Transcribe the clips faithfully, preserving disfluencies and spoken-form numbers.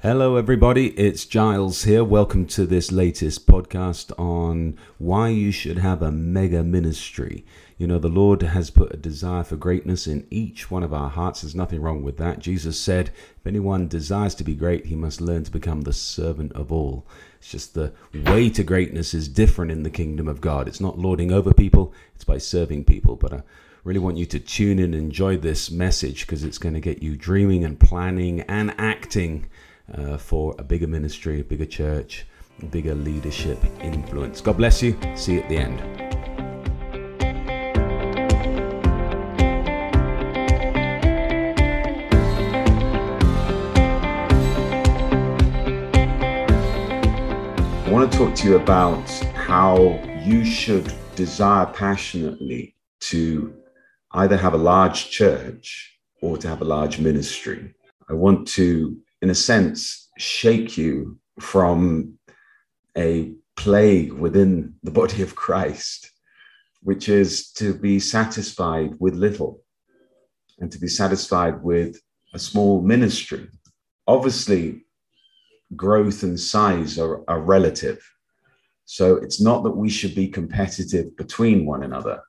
Hello everybody, it's Giles here. Welcome to this latest podcast on why you should have a mega ministry. You know, the Lord has put a desire for greatness in each one of our hearts. There's nothing wrong with that. Jesus said, if anyone desires to be great, he must learn to become the servant of all. It's just the way to greatness is different in the kingdom of God. It's not lording over people, it's by serving people. But I really want you to tune in and enjoy this message because it's going to get you dreaming and planning and acting Uh, for a bigger ministry, a bigger church, a bigger leadership influence. God bless you. See you at the end. I want to talk to you about how you should desire passionately to either have a large church or to have a large ministry. I want to, in a sense, shake you from a plague within the body of Christ, which is to be satisfied with little and to be satisfied with a small ministry. Obviously, growth and size are, are relative. So it's not that we should be competitive between one another,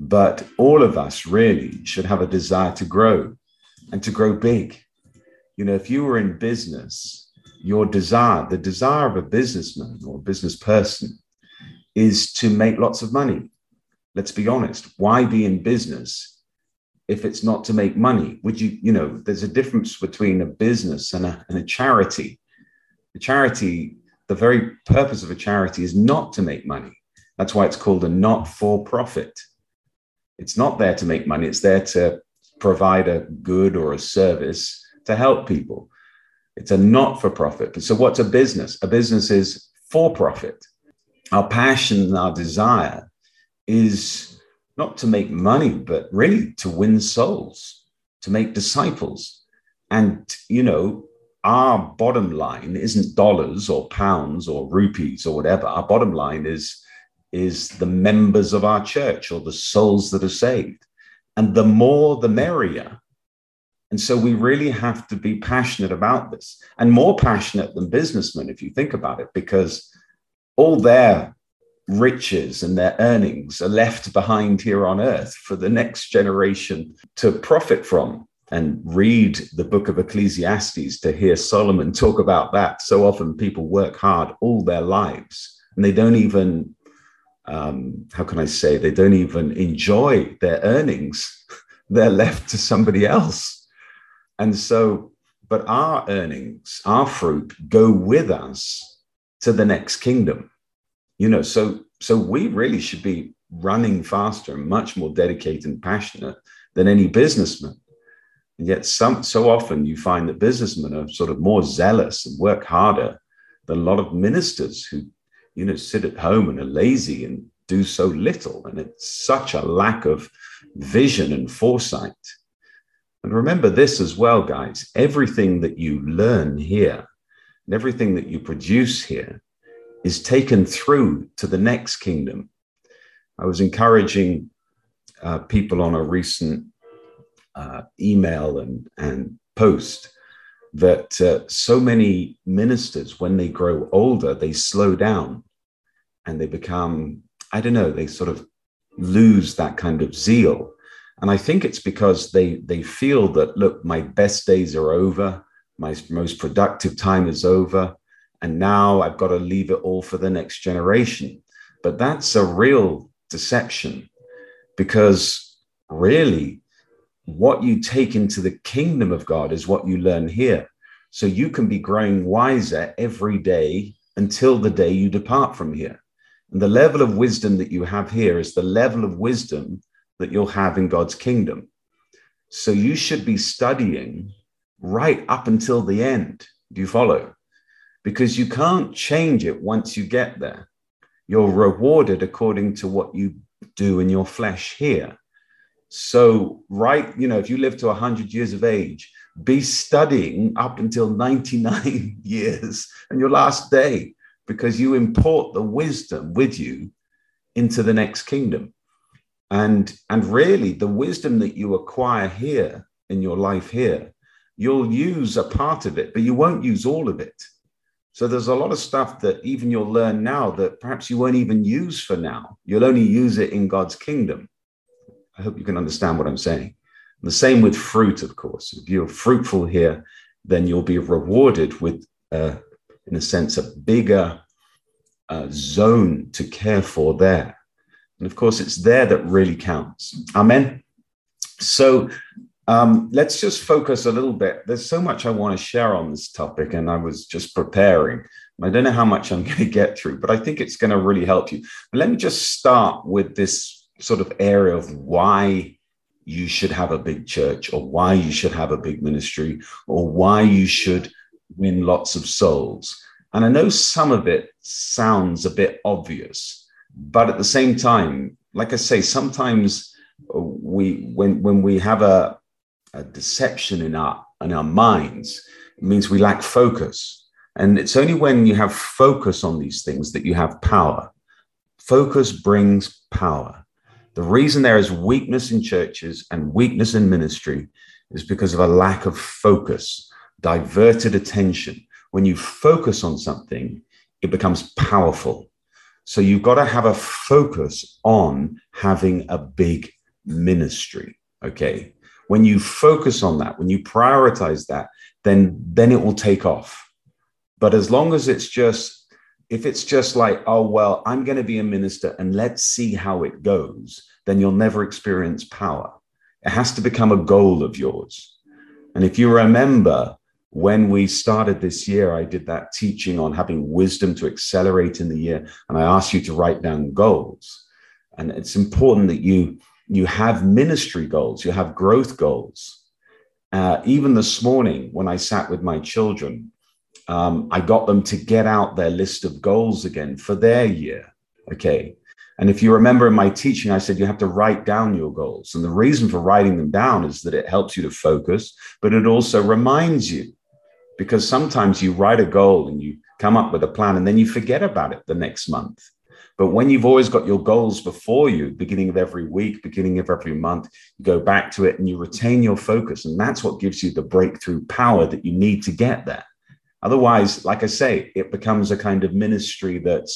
but all of us really should have a desire to grow and to grow big. You know, if you were in business, your desire, the desire of a businessman or a business person is to make lots of money. Let's be honest. Why be in business if it's not to make money? Would you, you know, there's a difference between a business and a, and a charity. A charity, the very purpose of a charity is not to make money. That's why it's called a not-for-profit. It's not there to make money. It's there to provide a good or a service to help people. It's a not-for-profit. So what's a business? A business is for-profit. Our passion, our desire is not to make money, but really to win souls, to make disciples. And, you know, our bottom line isn't dollars or pounds or rupees or whatever. Our bottom line is, is the members of our church or the souls that are saved. And the more, the merrier. And so we really have to be passionate about this, and more passionate than businessmen, if you think about it, because all their riches and their earnings are left behind here on earth for the next generation to profit from. And read the book of Ecclesiastes to hear Solomon talk about that. So often people work hard all their lives and they don't even, um, how can I say, they don't even enjoy their earnings. They're left to somebody else. And so, but our earnings, our fruit go with us to the next kingdom, you know, so, so we really should be running faster and much more dedicated and passionate than any businessman. And yet some, so often you find that businessmen are sort of more zealous and work harder than a lot of ministers who, you know, sit at home and are lazy and do so little. And it's such a lack of vision and foresight. And remember this as well, guys, everything that you learn here and everything that you produce here is taken through to the next kingdom. I was encouraging uh, people on a recent uh, email and, and post that uh, so many ministers, when they grow older, they slow down and they become, I don't know, they sort of lose that kind of zeal. And I think it's because they they feel that, look, my best days are over, my most productive time is over, and now I've got to leave it all for the next generation. But that's a real deception, because really what you take into the kingdom of God is what you learn here. So you can be growing wiser every day until the day you depart from here. And the level of wisdom that you have here is the level of wisdom that you'll have in God's kingdom. So you should be studying right up until the end. Do you follow? Because you can't change it once you get there. You're rewarded according to what you do in your flesh here. So, right, you know, if you live to one hundred years of age, be studying up until ninety-nine years and your last day, because you import the wisdom with you into the next kingdom. And, and really, the wisdom that you acquire here in your life here you'll use a part of it, but you won't use all of it. So there's a lot of stuff that even you'll learn now that perhaps you won't even use for now. You'll only use it in God's kingdom. I hope you can understand what I'm saying. The same with fruit, of course. If you're fruitful here, then you'll be rewarded with, uh, in a sense, a bigger uh, zone to care for there. And of course, it's there that really counts. Amen. So um, let's just focus a little bit. There's so much I want to share on this topic, and I was just preparing. I don't know how much I'm going to get through, but I think it's going to really help you. But let me just start with this sort of area of why you should have a big church, or why you should have a big ministry, or why you should win lots of souls. And I know some of it sounds a bit obvious, but at the same time, like I say, sometimes we, when, when we have a, a deception in our, in our minds, it means we lack focus. And it's only when you have focus on these things that you have power. Focus brings power. The reason there is weakness in churches and weakness in ministry is because of a lack of focus, diverted attention. When you focus on something, it becomes powerful. So you've got to have a focus on having a big ministry, okay? When you focus on that, when you prioritize that, then, then it will take off. But as long as it's just, if it's just like, oh, well, I'm going to be a minister and let's see how it goes, then you'll never experience power. It has to become a goal of yours. And if you remember, when we started this year, I did that teaching on having wisdom to accelerate in the year. And I asked you to write down goals. And it's important that you, you have ministry goals, you have growth goals. Uh, even this morning when I sat with my children, Um, I got them to get out their list of goals again for their year, okay? And if you remember in my teaching, I said you have to write down your goals. And the reason for writing them down is that it helps you to focus, but it also reminds you, because sometimes you write a goal and you come up with a plan and then you forget about it the next month. But when you've always got your goals before you, beginning of every week, beginning of every month, you go back to it and you retain your focus. And that's what gives you the breakthrough power that you need to get there. Otherwise, like I say, it becomes a kind of ministry that's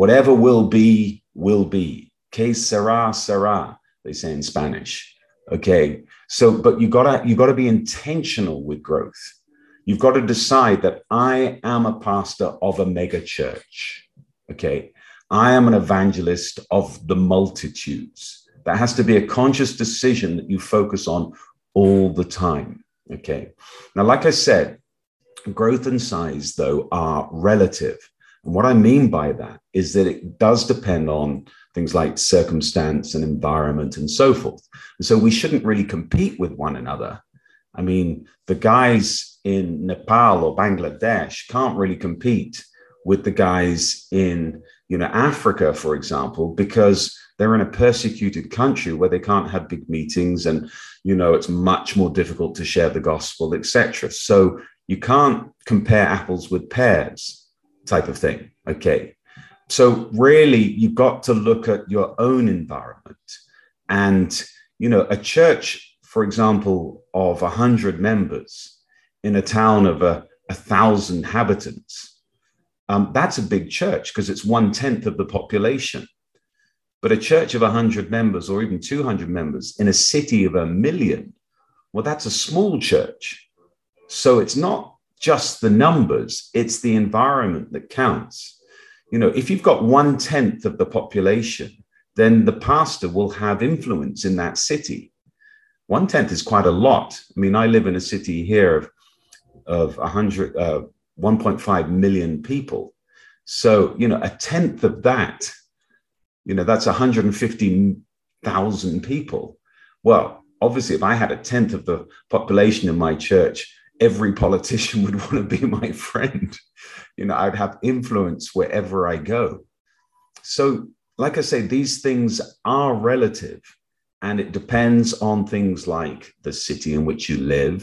whatever will be, will be. Que sera, sera, they say in Spanish. Okay, so, but you gotta, you gotta be intentional with growth. You've got to decide that I am a pastor of a mega church. Okay, I am an evangelist of the multitudes. That has to be a conscious decision that you focus on all the time. Okay, now, like I said, growth and size, though, are relative. And what I mean by that is that it does depend on things like circumstance and environment and so forth. And so we shouldn't really compete with one another. I mean, the guys in Nepal or Bangladesh can't really compete with the guys in, you know, Africa, for example, because they're in a persecuted country where they can't have big meetings and, you know, it's much more difficult to share the gospel, et cetera. So you can't compare apples with pears type of thing, okay? So really, you've got to look at your own environment. And, you know, a church, for example, of one hundred members in a town of a, a thousand inhabitants, um, that's a big church because it's one-tenth of the population. But a church of one hundred members or even two hundred members in a city of a million, well, that's a small church. So it's not just the numbers, it's the environment that counts. You know, if you've got one-tenth of the population, then the pastor will have influence in that city. One-tenth is quite a lot. I mean, I live in a city here of, of one hundred, uh, one point five million people. So, you know, a tenth of that, you know, that's one hundred fifty thousand people. Well, obviously, if I had a tenth of the population in my church, every politician would want to be my friend. You know, I'd have influence wherever I go. So, like I say, these things are relative, and it depends on things like the city in which you live,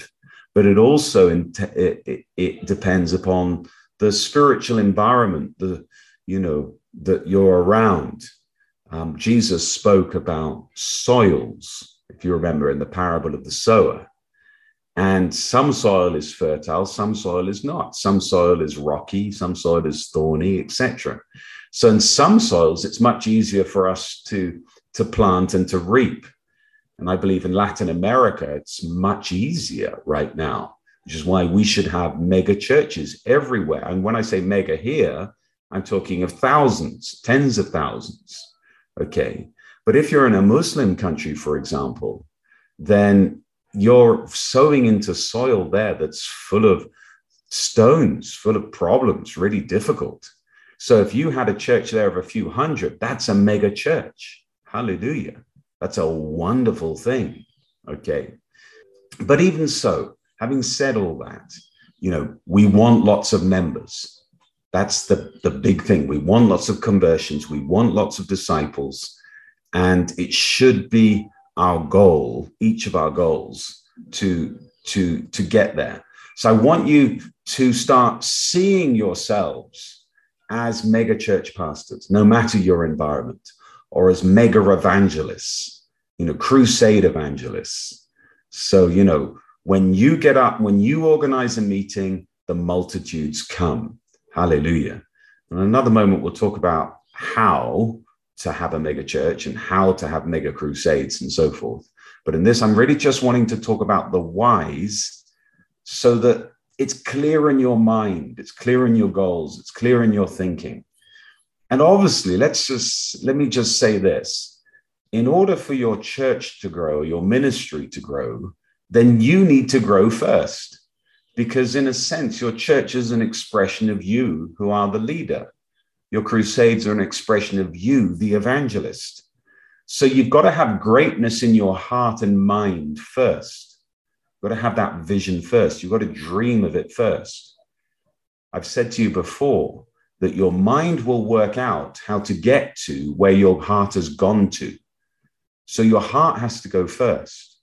but it also it, it, it depends upon the spiritual environment, the, you know, that you're around. Um, Jesus spoke about soils, if you remember, in the parable of the sower. And some soil is fertile, some soil is not. Some soil is rocky, some soil is thorny, et cetera. So in some soils, it's much easier for us to, to plant and to reap. And I believe in Latin America, it's much easier right now, which is why we should have mega churches everywhere. And when I say mega here, I'm talking of thousands, tens of thousands. Okay. But if you're in a Muslim country, for example, then you're sowing into soil there that's full of stones, full of problems, really difficult. So if you had a church there of a few hundred, that's a mega church. Hallelujah. That's a wonderful thing. Okay. But even so, having said all that, you know, we want lots of members. That's the, the big thing. We want lots of conversions. We want lots of disciples. And it should be our goal, each of our goals, to, to, to get there. So I want you to start seeing yourselves as mega church pastors, no matter your environment, or as mega evangelists, you know, crusade evangelists. So, you know, when you get up, when you organize a meeting, the multitudes come. Hallelujah. And another moment, we'll talk about how to have a mega church and how to have mega crusades and so forth. But in this, I'm really just wanting to talk about the whys, so that it's clear in your mind, it's clear in your goals, it's clear in your thinking. And obviously, let's just, let me just say this. In order for your church to grow, your ministry to grow, then you need to grow first, because in a sense, your church is an expression of you who are the leader. Your crusades are an expression of you, the evangelist. So you've got to have greatness in your heart and mind first. You've got to have that vision first. You've got to dream of it first. I've said to you before that your mind will work out how to get to where your heart has gone to. So your heart has to go first.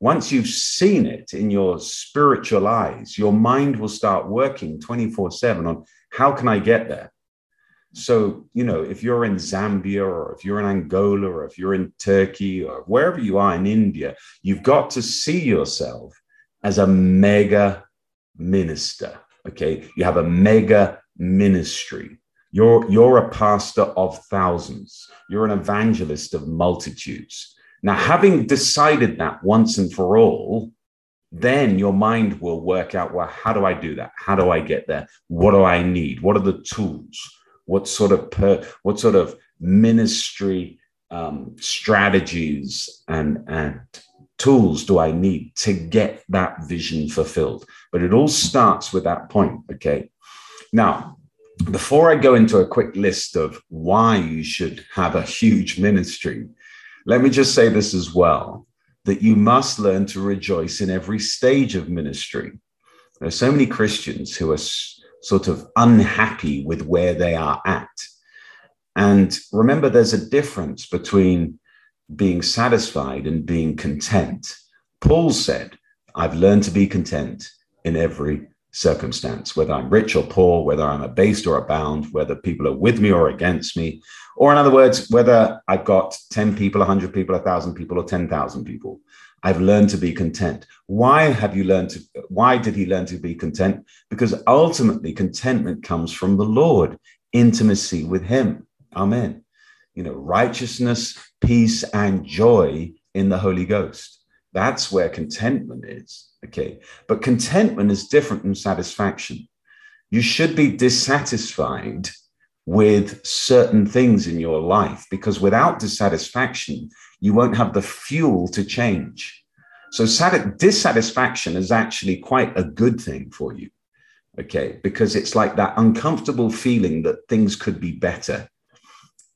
Once you've seen it in your spiritual eyes, your mind will start working twenty-four seven on how can I get there? So, you know, if you're in Zambia, or if you're in Angola, or if you're in Turkey, or wherever you are in India, you've got to see yourself as a mega minister, okay? You have a mega ministry. You're, you're a pastor of thousands. You're an evangelist of multitudes. Now, having decided that once and for all, then your mind will work out, well, how do I do that? How do I get there? What do I need? What are the tools? What sort of per, what sort of ministry um, strategies and, and tools do I need to get that vision fulfilled? But it all starts with that point, okay? Now, before I go into a quick list of why you should have a huge ministry, let me just say this as well, that you must learn to rejoice in every stage of ministry. There are so many Christians who are sort of unhappy with where they are at. And remember, there's a difference between being satisfied and being content. Paul said, I've learned to be content in every circumstance, whether I'm rich or poor, whether I'm abased or abound, whether people are with me or against me, or in other words, whether I've got ten people, one hundred people, one thousand people, or ten thousand people. I've learned to be content. Why have you learned to, why did he learn to be content? Because ultimately contentment comes from the Lord, intimacy with him. Amen. You know, righteousness, peace, and joy in the Holy Ghost. That's where contentment is. Okay, but contentment is different from satisfaction. You should be dissatisfied with certain things in your life, because without dissatisfaction, you won't have the fuel to change. So sat- dissatisfaction is actually quite a good thing for you, okay, because it's like that uncomfortable feeling that things could be better.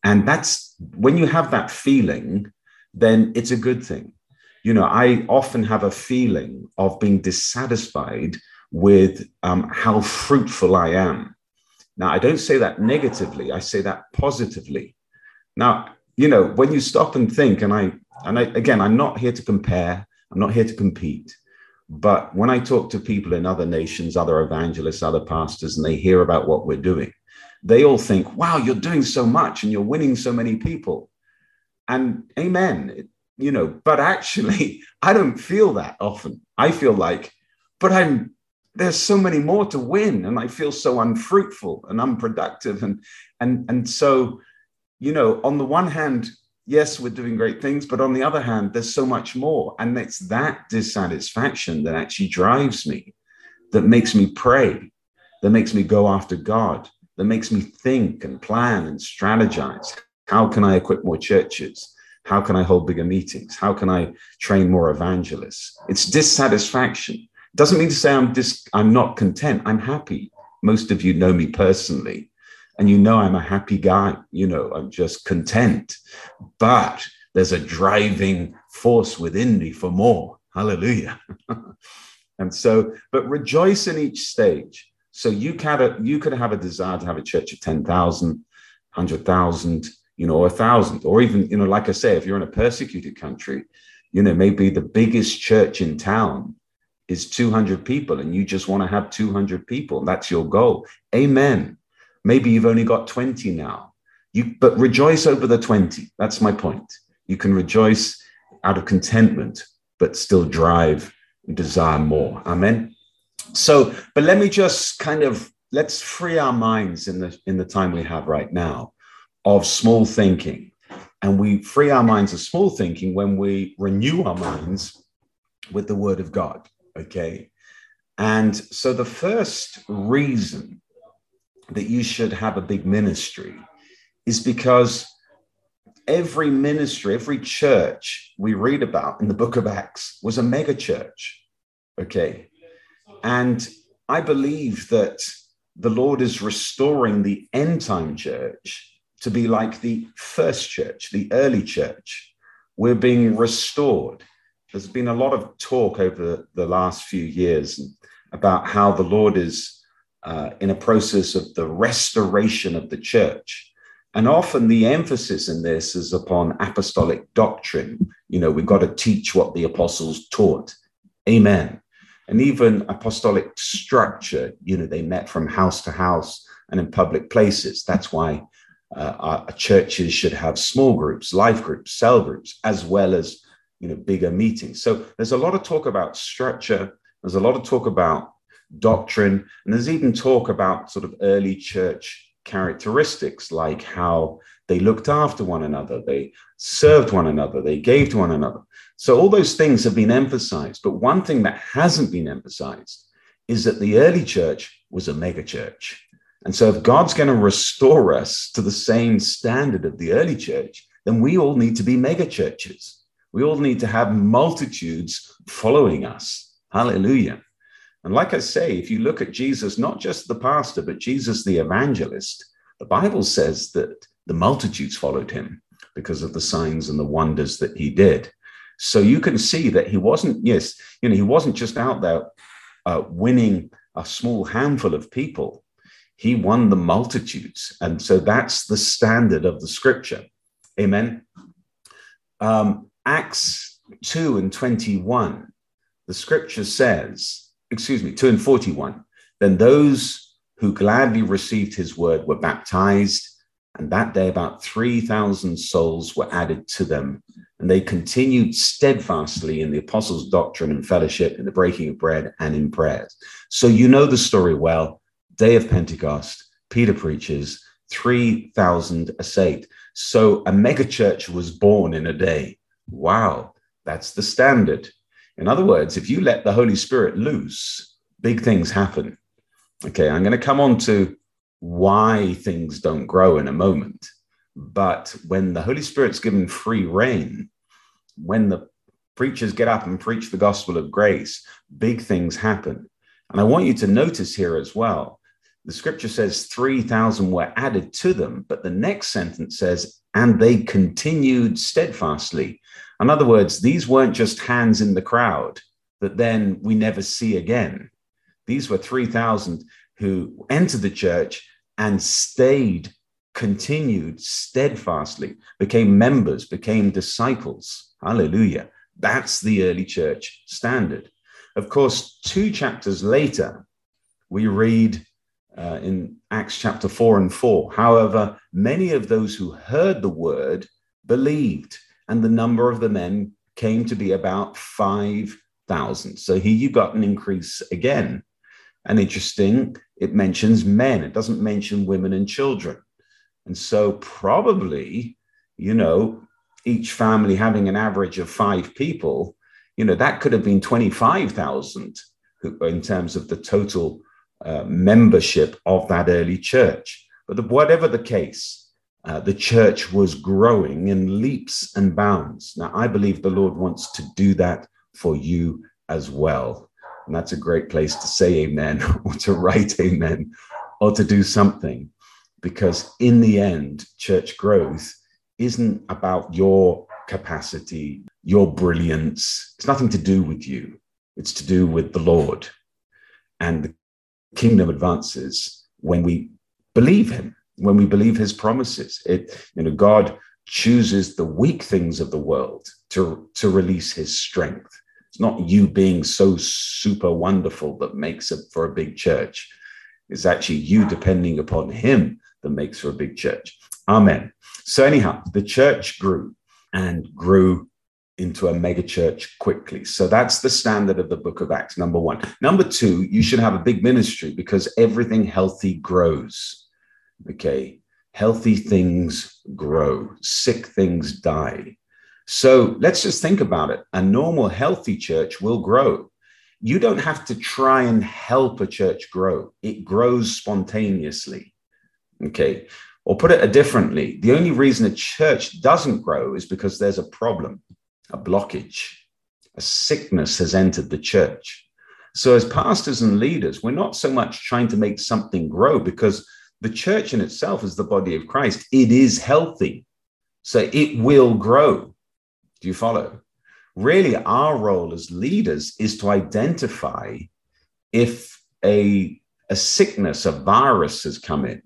And that's when you have that feeling, then it's a good thing. You know, I often have a feeling of being dissatisfied with um, how fruitful I am. Now, I don't say that negatively. I say that positively. Now, you know, when you stop and think, and I, and I, again, I'm not here to compare. I'm not here to compete. But when I talk to people in other nations, other evangelists, other pastors, and they hear about what we're doing, they all think, wow, you're doing so much and you're winning so many people. And amen. you know, but actually I don't feel that often. I feel like, but I'm, there's so many more to win, and I feel so unfruitful and unproductive. And, and, and so, you know, on the one hand, yes, we're doing great things, but on the other hand, there's so much more. And it's that dissatisfaction that actually drives me, that makes me pray, that makes me go after God, that makes me think and plan and strategize. How can I equip more churches? How can I hold bigger meetings? How can I train more evangelists? It's dissatisfaction. Doesn't mean to say I'm dis- I'm not content. I'm happy. Most of you know me personally, and you know I'm a happy guy. You know, I'm just content. But there's a driving force within me for more. Hallelujah. And so, but rejoice in each stage. So you can, you could have a desire to have a church of ten thousand, one hundred thousand, you know, or one thousand, or even, you know, like I say, if you're in a persecuted country, you know, maybe the biggest church in town is two hundred people, and you just want to have two hundred people. That's your goal. Amen. Maybe you've only got twenty now, you, but rejoice over the twenty. That's my point. You can rejoice out of contentment, but still drive and desire more. Amen. So, but let me just kind of, let's free our minds in the in the time we have right now of small thinking. And we free our minds of small thinking when we renew our minds with the word of God. Okay, and so the first reason that you should have a big ministry is because every ministry, every church we read about in the book of Acts was a mega church. Okay, and I believe that the Lord is restoring the end time church to be like the first church, the early church. We're being restored. There's been a lot of talk over the last few years about how the Lord is uh, in a process of the restoration of the church. And often the emphasis in this is upon apostolic doctrine. You know, we've got to teach what the apostles taught. Amen. And even apostolic structure, you know, they met from house to house and in public places. That's why uh, our churches should have small groups, life groups, cell groups, as well as, you know, bigger meetings. So there's a lot of talk about structure. There's a lot of talk about doctrine. And there's even talk about sort of early church characteristics, like how they looked after one another. They served one another. They gave to one another. So all those things have been emphasized. But one thing that hasn't been emphasized is that the early church was a mega church. And so if God's going to restore us to the same standard of the early church, then we all need to be mega churches. We all need to have multitudes following us. Hallelujah. And like I say, if you look at Jesus, not just the pastor, but Jesus, the evangelist, the Bible says that the multitudes followed him because of the signs and the wonders that he did. So you can see that he wasn't, yes, you know, he wasn't just out there uh, winning a small handful of people. He won the multitudes. And so that's the standard of the scripture. Amen. Um, Acts two and twenty-one, the scripture says, excuse me, two and forty-one, then those who gladly received his word were baptized, and that day about three thousand souls were added to them, and they continued steadfastly in the apostles' doctrine and fellowship, in the breaking of bread and in prayers. So you know the story well. Day of Pentecost, Peter preaches, three thousand are saved. So a mega church was born in a day. Wow, that's the standard. In other words, if you let the Holy Spirit loose, big things happen. Okay, I'm going to come on to why things don't grow in a moment. But when the Holy Spirit's given free rein, when the preachers get up and preach the gospel of grace, big things happen. And I want you to notice here as well, the scripture says three thousand were added to them, but the next sentence says, and they continued steadfastly. In other words, these weren't just hands in the crowd that then we never see again. These were three thousand who entered the church and stayed, continued steadfastly, became members, became disciples. Hallelujah. That's the early church standard. Of course, two chapters later, we read, Uh, in Acts chapter four and four. However, many of those who heard the word believed, and the number of the men came to be about five thousand. So here you've got an increase again. And interesting, it mentions men. It doesn't mention women and children. And so probably, you know, each family having an average of five people, you know, that could have been twenty-five thousand in terms of the total uh, membership of that early church. But the, whatever the case, uh, the church was growing in leaps and bounds. Now, I believe the Lord wants to do that for you as well. And that's a great place to say amen, or to write amen, or to do something. Because in the end, church growth isn't about your capacity, your brilliance. It's nothing to do with you. It's to do with the Lord. And the kingdom advances when we believe him, when we believe his promises. It, you know, God chooses the weak things of the world to, to release his strength. It's not you being so super wonderful that makes it for a big church. It's actually you depending upon him that makes for a big church. Amen. So anyhow, the church grew and grew into a mega church quickly. So that's the standard of the book of Acts, number one. Number two, you should have a big ministry because everything healthy grows. Okay, healthy things grow, sick things die. So let's just think about it. A normal healthy church will grow. You don't have to try and help a church grow. It grows spontaneously. Okay, or put it differently. The only reason a church doesn't grow is because there's a problem, a blockage, a sickness has entered the church. So as pastors and leaders, we're not so much trying to make something grow because the church in itself is the body of Christ. It is healthy, so it will grow. Do you follow? Really, our role as leaders is to identify if a, a sickness, a virus has come in,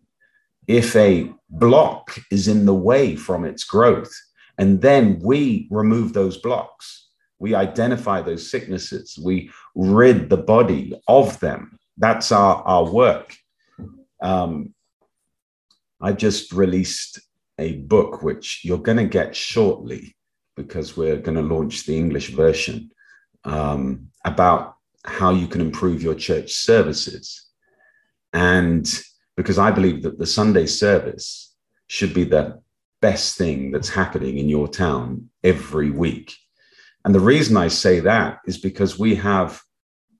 if a block is in the way from its growth, and then we remove those blocks. We identify those sicknesses. We rid the body of them. That's our, our work. Um, I've just released a book, which you're going to get shortly, because we're going to launch the English version, um, about how you can improve your church services. And because I believe that the Sunday service should be the best thing that's happening in your town every week. And the reason I say that is because we have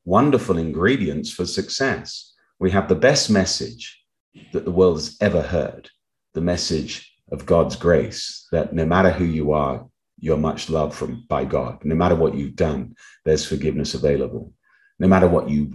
wonderful ingredients for success. We have the best message that the world has ever heard, the message of God's grace, that no matter who you are, you're much loved from by God. No matter what you've done, there's forgiveness available. No matter what you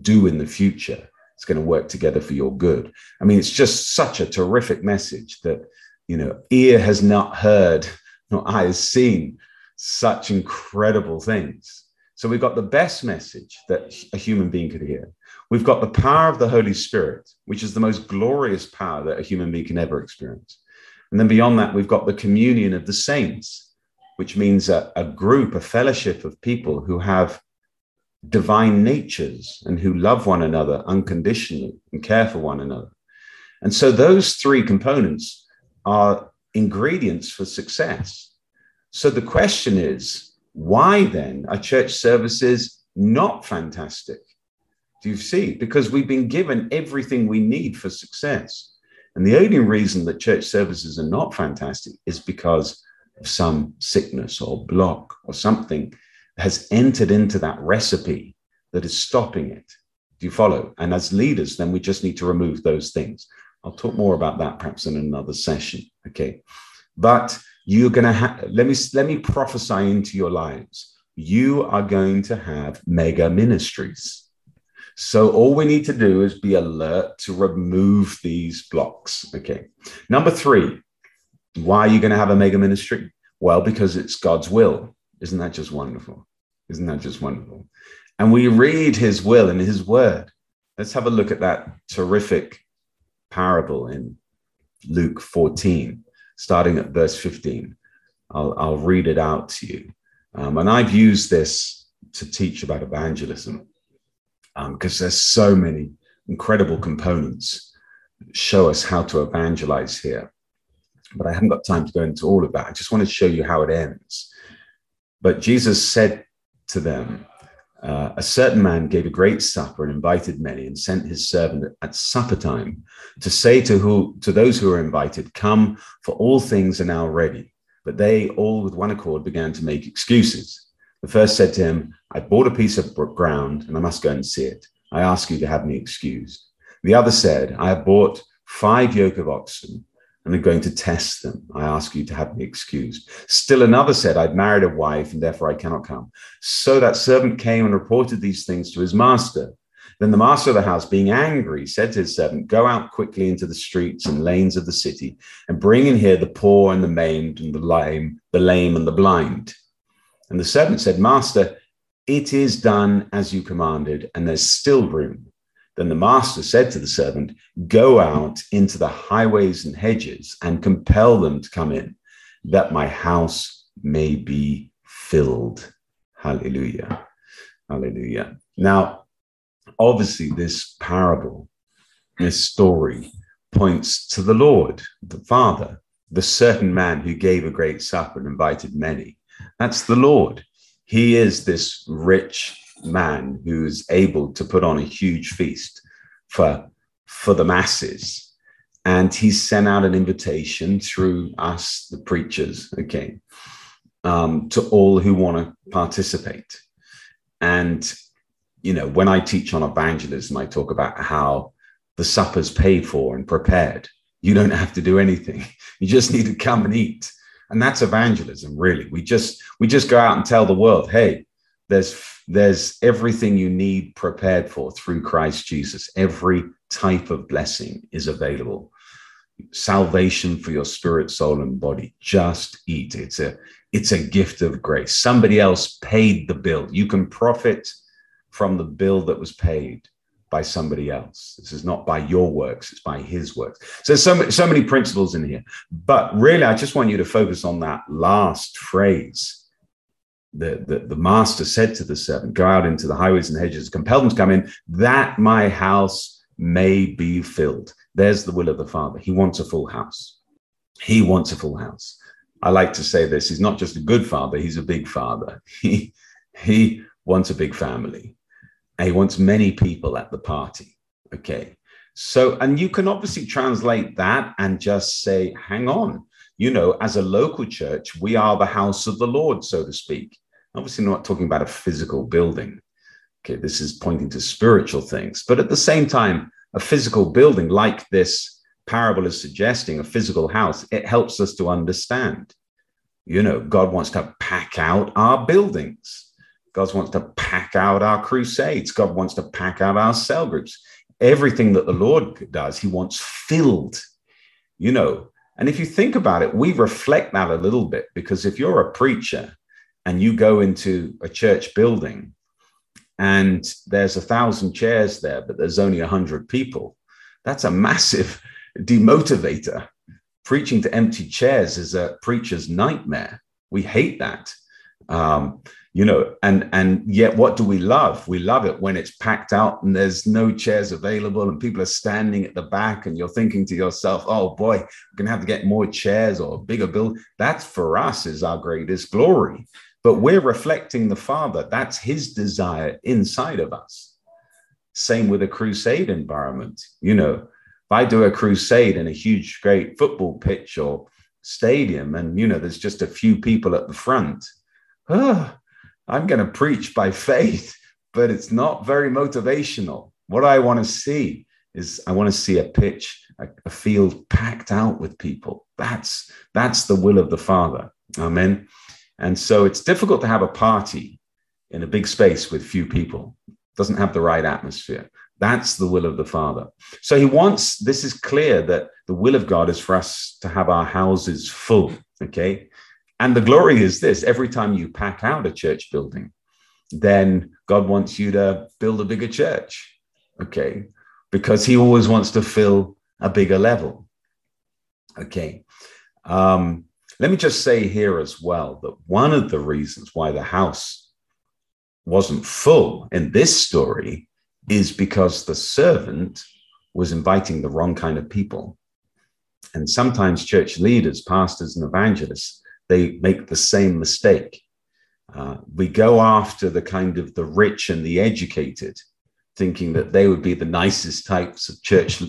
do in the future, it's going to work together for your good. I mean, it's just such a terrific message that, you know, ear has not heard, nor eye has seen such incredible things. So we've got the best message that a human being could hear. We've got the power of the Holy Spirit, which is the most glorious power that a human being can ever experience. And then beyond that, we've got the communion of the saints, which means a, a group, a fellowship of people who have divine natures and who love one another unconditionally and care for one another. And so those three components are ingredients for success. So the question is, why then are church services not fantastic? Do you see? Because we've been given everything we need for success. And the only reason that church services are not fantastic is because of some sickness or block or something has entered into that recipe that is stopping it. Do you follow? And as leaders, then we just need to remove those things. I'll talk more about that perhaps in another session. Okay. But you're going to have, let me, let me prophesy into your lives. You are going to have mega ministries. So all we need to do is be alert to remove these blocks. Okay. Number three. Why are you going to have a mega ministry? Well, because it's God's will. Isn't that just wonderful? Isn't that just wonderful? And we read his will and his word. Let's have a look at that terrific parable in Luke fourteen, starting at verse fifteen. I'll, I'll read it out to you. Um, and I've used this to teach about evangelism because um, there's so many incredible components that show us how to evangelize here. but I haven't got time to go into all of that. I just want to show you how it ends. But Jesus said to them, uh, a certain man gave a great supper and invited many, and sent his servant at supper time to say to who to those who were invited, come, for all things are now ready. But they all with one accord began to make excuses. The first said to him, I bought a piece of ground and I must go and see it. I ask you to have me excused. The other said, I have bought five yoke of oxen and am going to test them. I ask you to have me excused. Still another said, I've married a wife and therefore I cannot come. So that servant came and reported these things to his master. Then the master of the house, being angry, said to his servant, go out quickly into the streets and lanes of the city and bring in here the poor and the maimed and the lame, the lame and the blind. And the servant said, Master, it is done as you commanded, and there's still room. Then the master said to the servant, go out into the highways and hedges and compel them to come in, that my house may be filled. Hallelujah. Hallelujah. Now, obviously, this parable, this story points to the Lord, the Father, the certain man who gave a great supper and invited many. That's the Lord. He is this rich man who is able to put on a huge feast for, for the masses. And he sent out an invitation through us, the preachers, okay, um, to all who want to participate. And, you know, when I teach on evangelism, I talk about how the supper's paid for and prepared. You don't have to do anything. You just need to come and eat. And that's evangelism, really. We just we just go out and tell the world, hey, there's there's everything you need prepared for through Christ Jesus. Every type of blessing is available. Salvation for your spirit, soul, and body. Just eat. It's a it's a gift of grace. Somebody else paid the bill. You can profit from the bill that was paid by somebody else. This is not by your works, it's by his works. So so, so many principles in here. But really, I just want you to focus on that last phrase. The, the, the master said to the servant, go out into the highways and hedges, compel them to come in, that my house may be filled. There's the will of the Father. He wants a full house. He wants a full house. I like to say this, he's not just a good father, he's a big father. He, he wants a big family. He wants many people at the party. Okay. So, and you can obviously translate that and just say, hang on, you know, as a local church, we are the house of the Lord, so to speak. Obviously, not talking about a physical building. Okay. This is pointing to spiritual things, but at the same time, a physical building like this parable is suggesting, a physical house, it helps us to understand, you know, God wants to pack out our buildings. God wants to pack out our crusades. God wants to pack out our cell groups. Everything that the Lord does, he wants filled, you know. And if you think about it, we reflect that a little bit, because if you're a preacher and you go into a church building and there's a thousand chairs there, but there's only a hundred people, that's a massive demotivator. Preaching to empty chairs is a preacher's nightmare. We hate that. Um, You know, and and yet what do we love? We love it when it's packed out and there's no chairs available and people are standing at the back and you're thinking to yourself, oh, boy, we're going to have to get more chairs or a bigger building. That's for us is our greatest glory. But we're reflecting the Father. That's his desire inside of us. Same with a crusade environment. You know, if I do a crusade in a huge, great football pitch or stadium and, you know, there's just a few people at the front. Oh, I'm going to preach by faith, but it's not very motivational. What I want to see is I want to see a pitch, a, a field packed out with people. That's, that's the will of the Father. Amen. And so it's difficult to have a party in a big space with few people. It doesn't have the right atmosphere. That's the will of the Father. So he wants, this is clear that the will of God is for us to have our houses full. Okay. And the glory is this, every time you pack out a church building, then God wants you to build a bigger church, okay? Because he always wants to fill a bigger level, okay? Um, let me just say here as well that one of the reasons why the house wasn't full in this story is because the servant was inviting the wrong kind of people. And sometimes church leaders, pastors and evangelists, they make the same mistake. Uh, we go after the kind of the rich and the educated, thinking that they would be the nicest types of church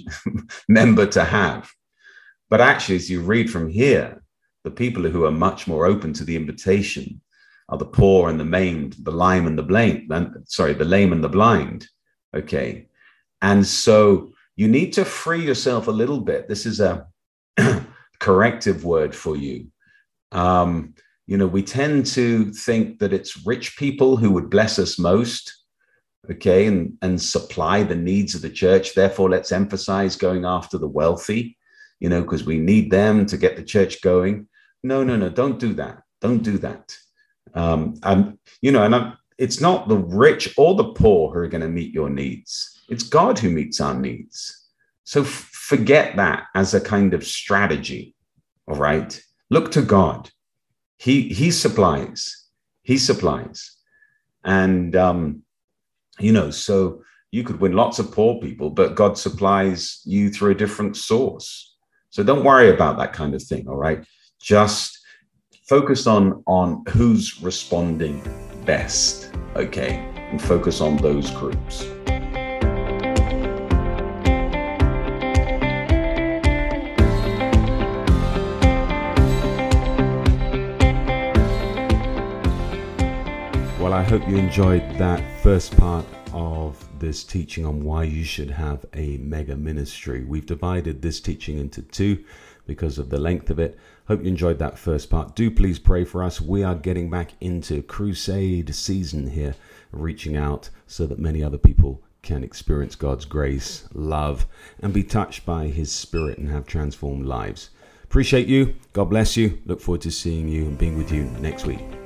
member to have. But actually, as you read from here, the people who are much more open to the invitation are the poor and the maimed, the lame and the blind. Sorry, the lame and the blind. Okay. And so you need to free yourself a little bit. This is a corrective word for you. Um, you know, we tend to think that it's rich people who would bless us most, okay, and, and supply the needs of the church. Therefore, let's emphasize going after the wealthy, you know, because we need them to get the church going. No, no, no, don't do that. Don't do that. Um, I'm, you know, and I'm, it's not the rich or the poor who are going to meet your needs. It's God who meets our needs. So f- forget that as a kind of strategy, all right? Look to God. He, he supplies. He supplies. And, um, you know, so you could win lots of poor people, but God supplies you through a different source. So don't worry about that kind of thing, all right? Just focus on, on who's responding best, okay? And focus on those groups. I hope you enjoyed that first part of this teaching on why you should have a mega ministry. We've divided this teaching into two because of the length of it. Hope you enjoyed that first part. Do please pray for us. We are getting back into crusade season here, reaching out so that many other people can experience God's grace, love, and be touched by His Spirit and have transformed lives. Appreciate you. God bless you. Look forward to seeing you and being with you next week.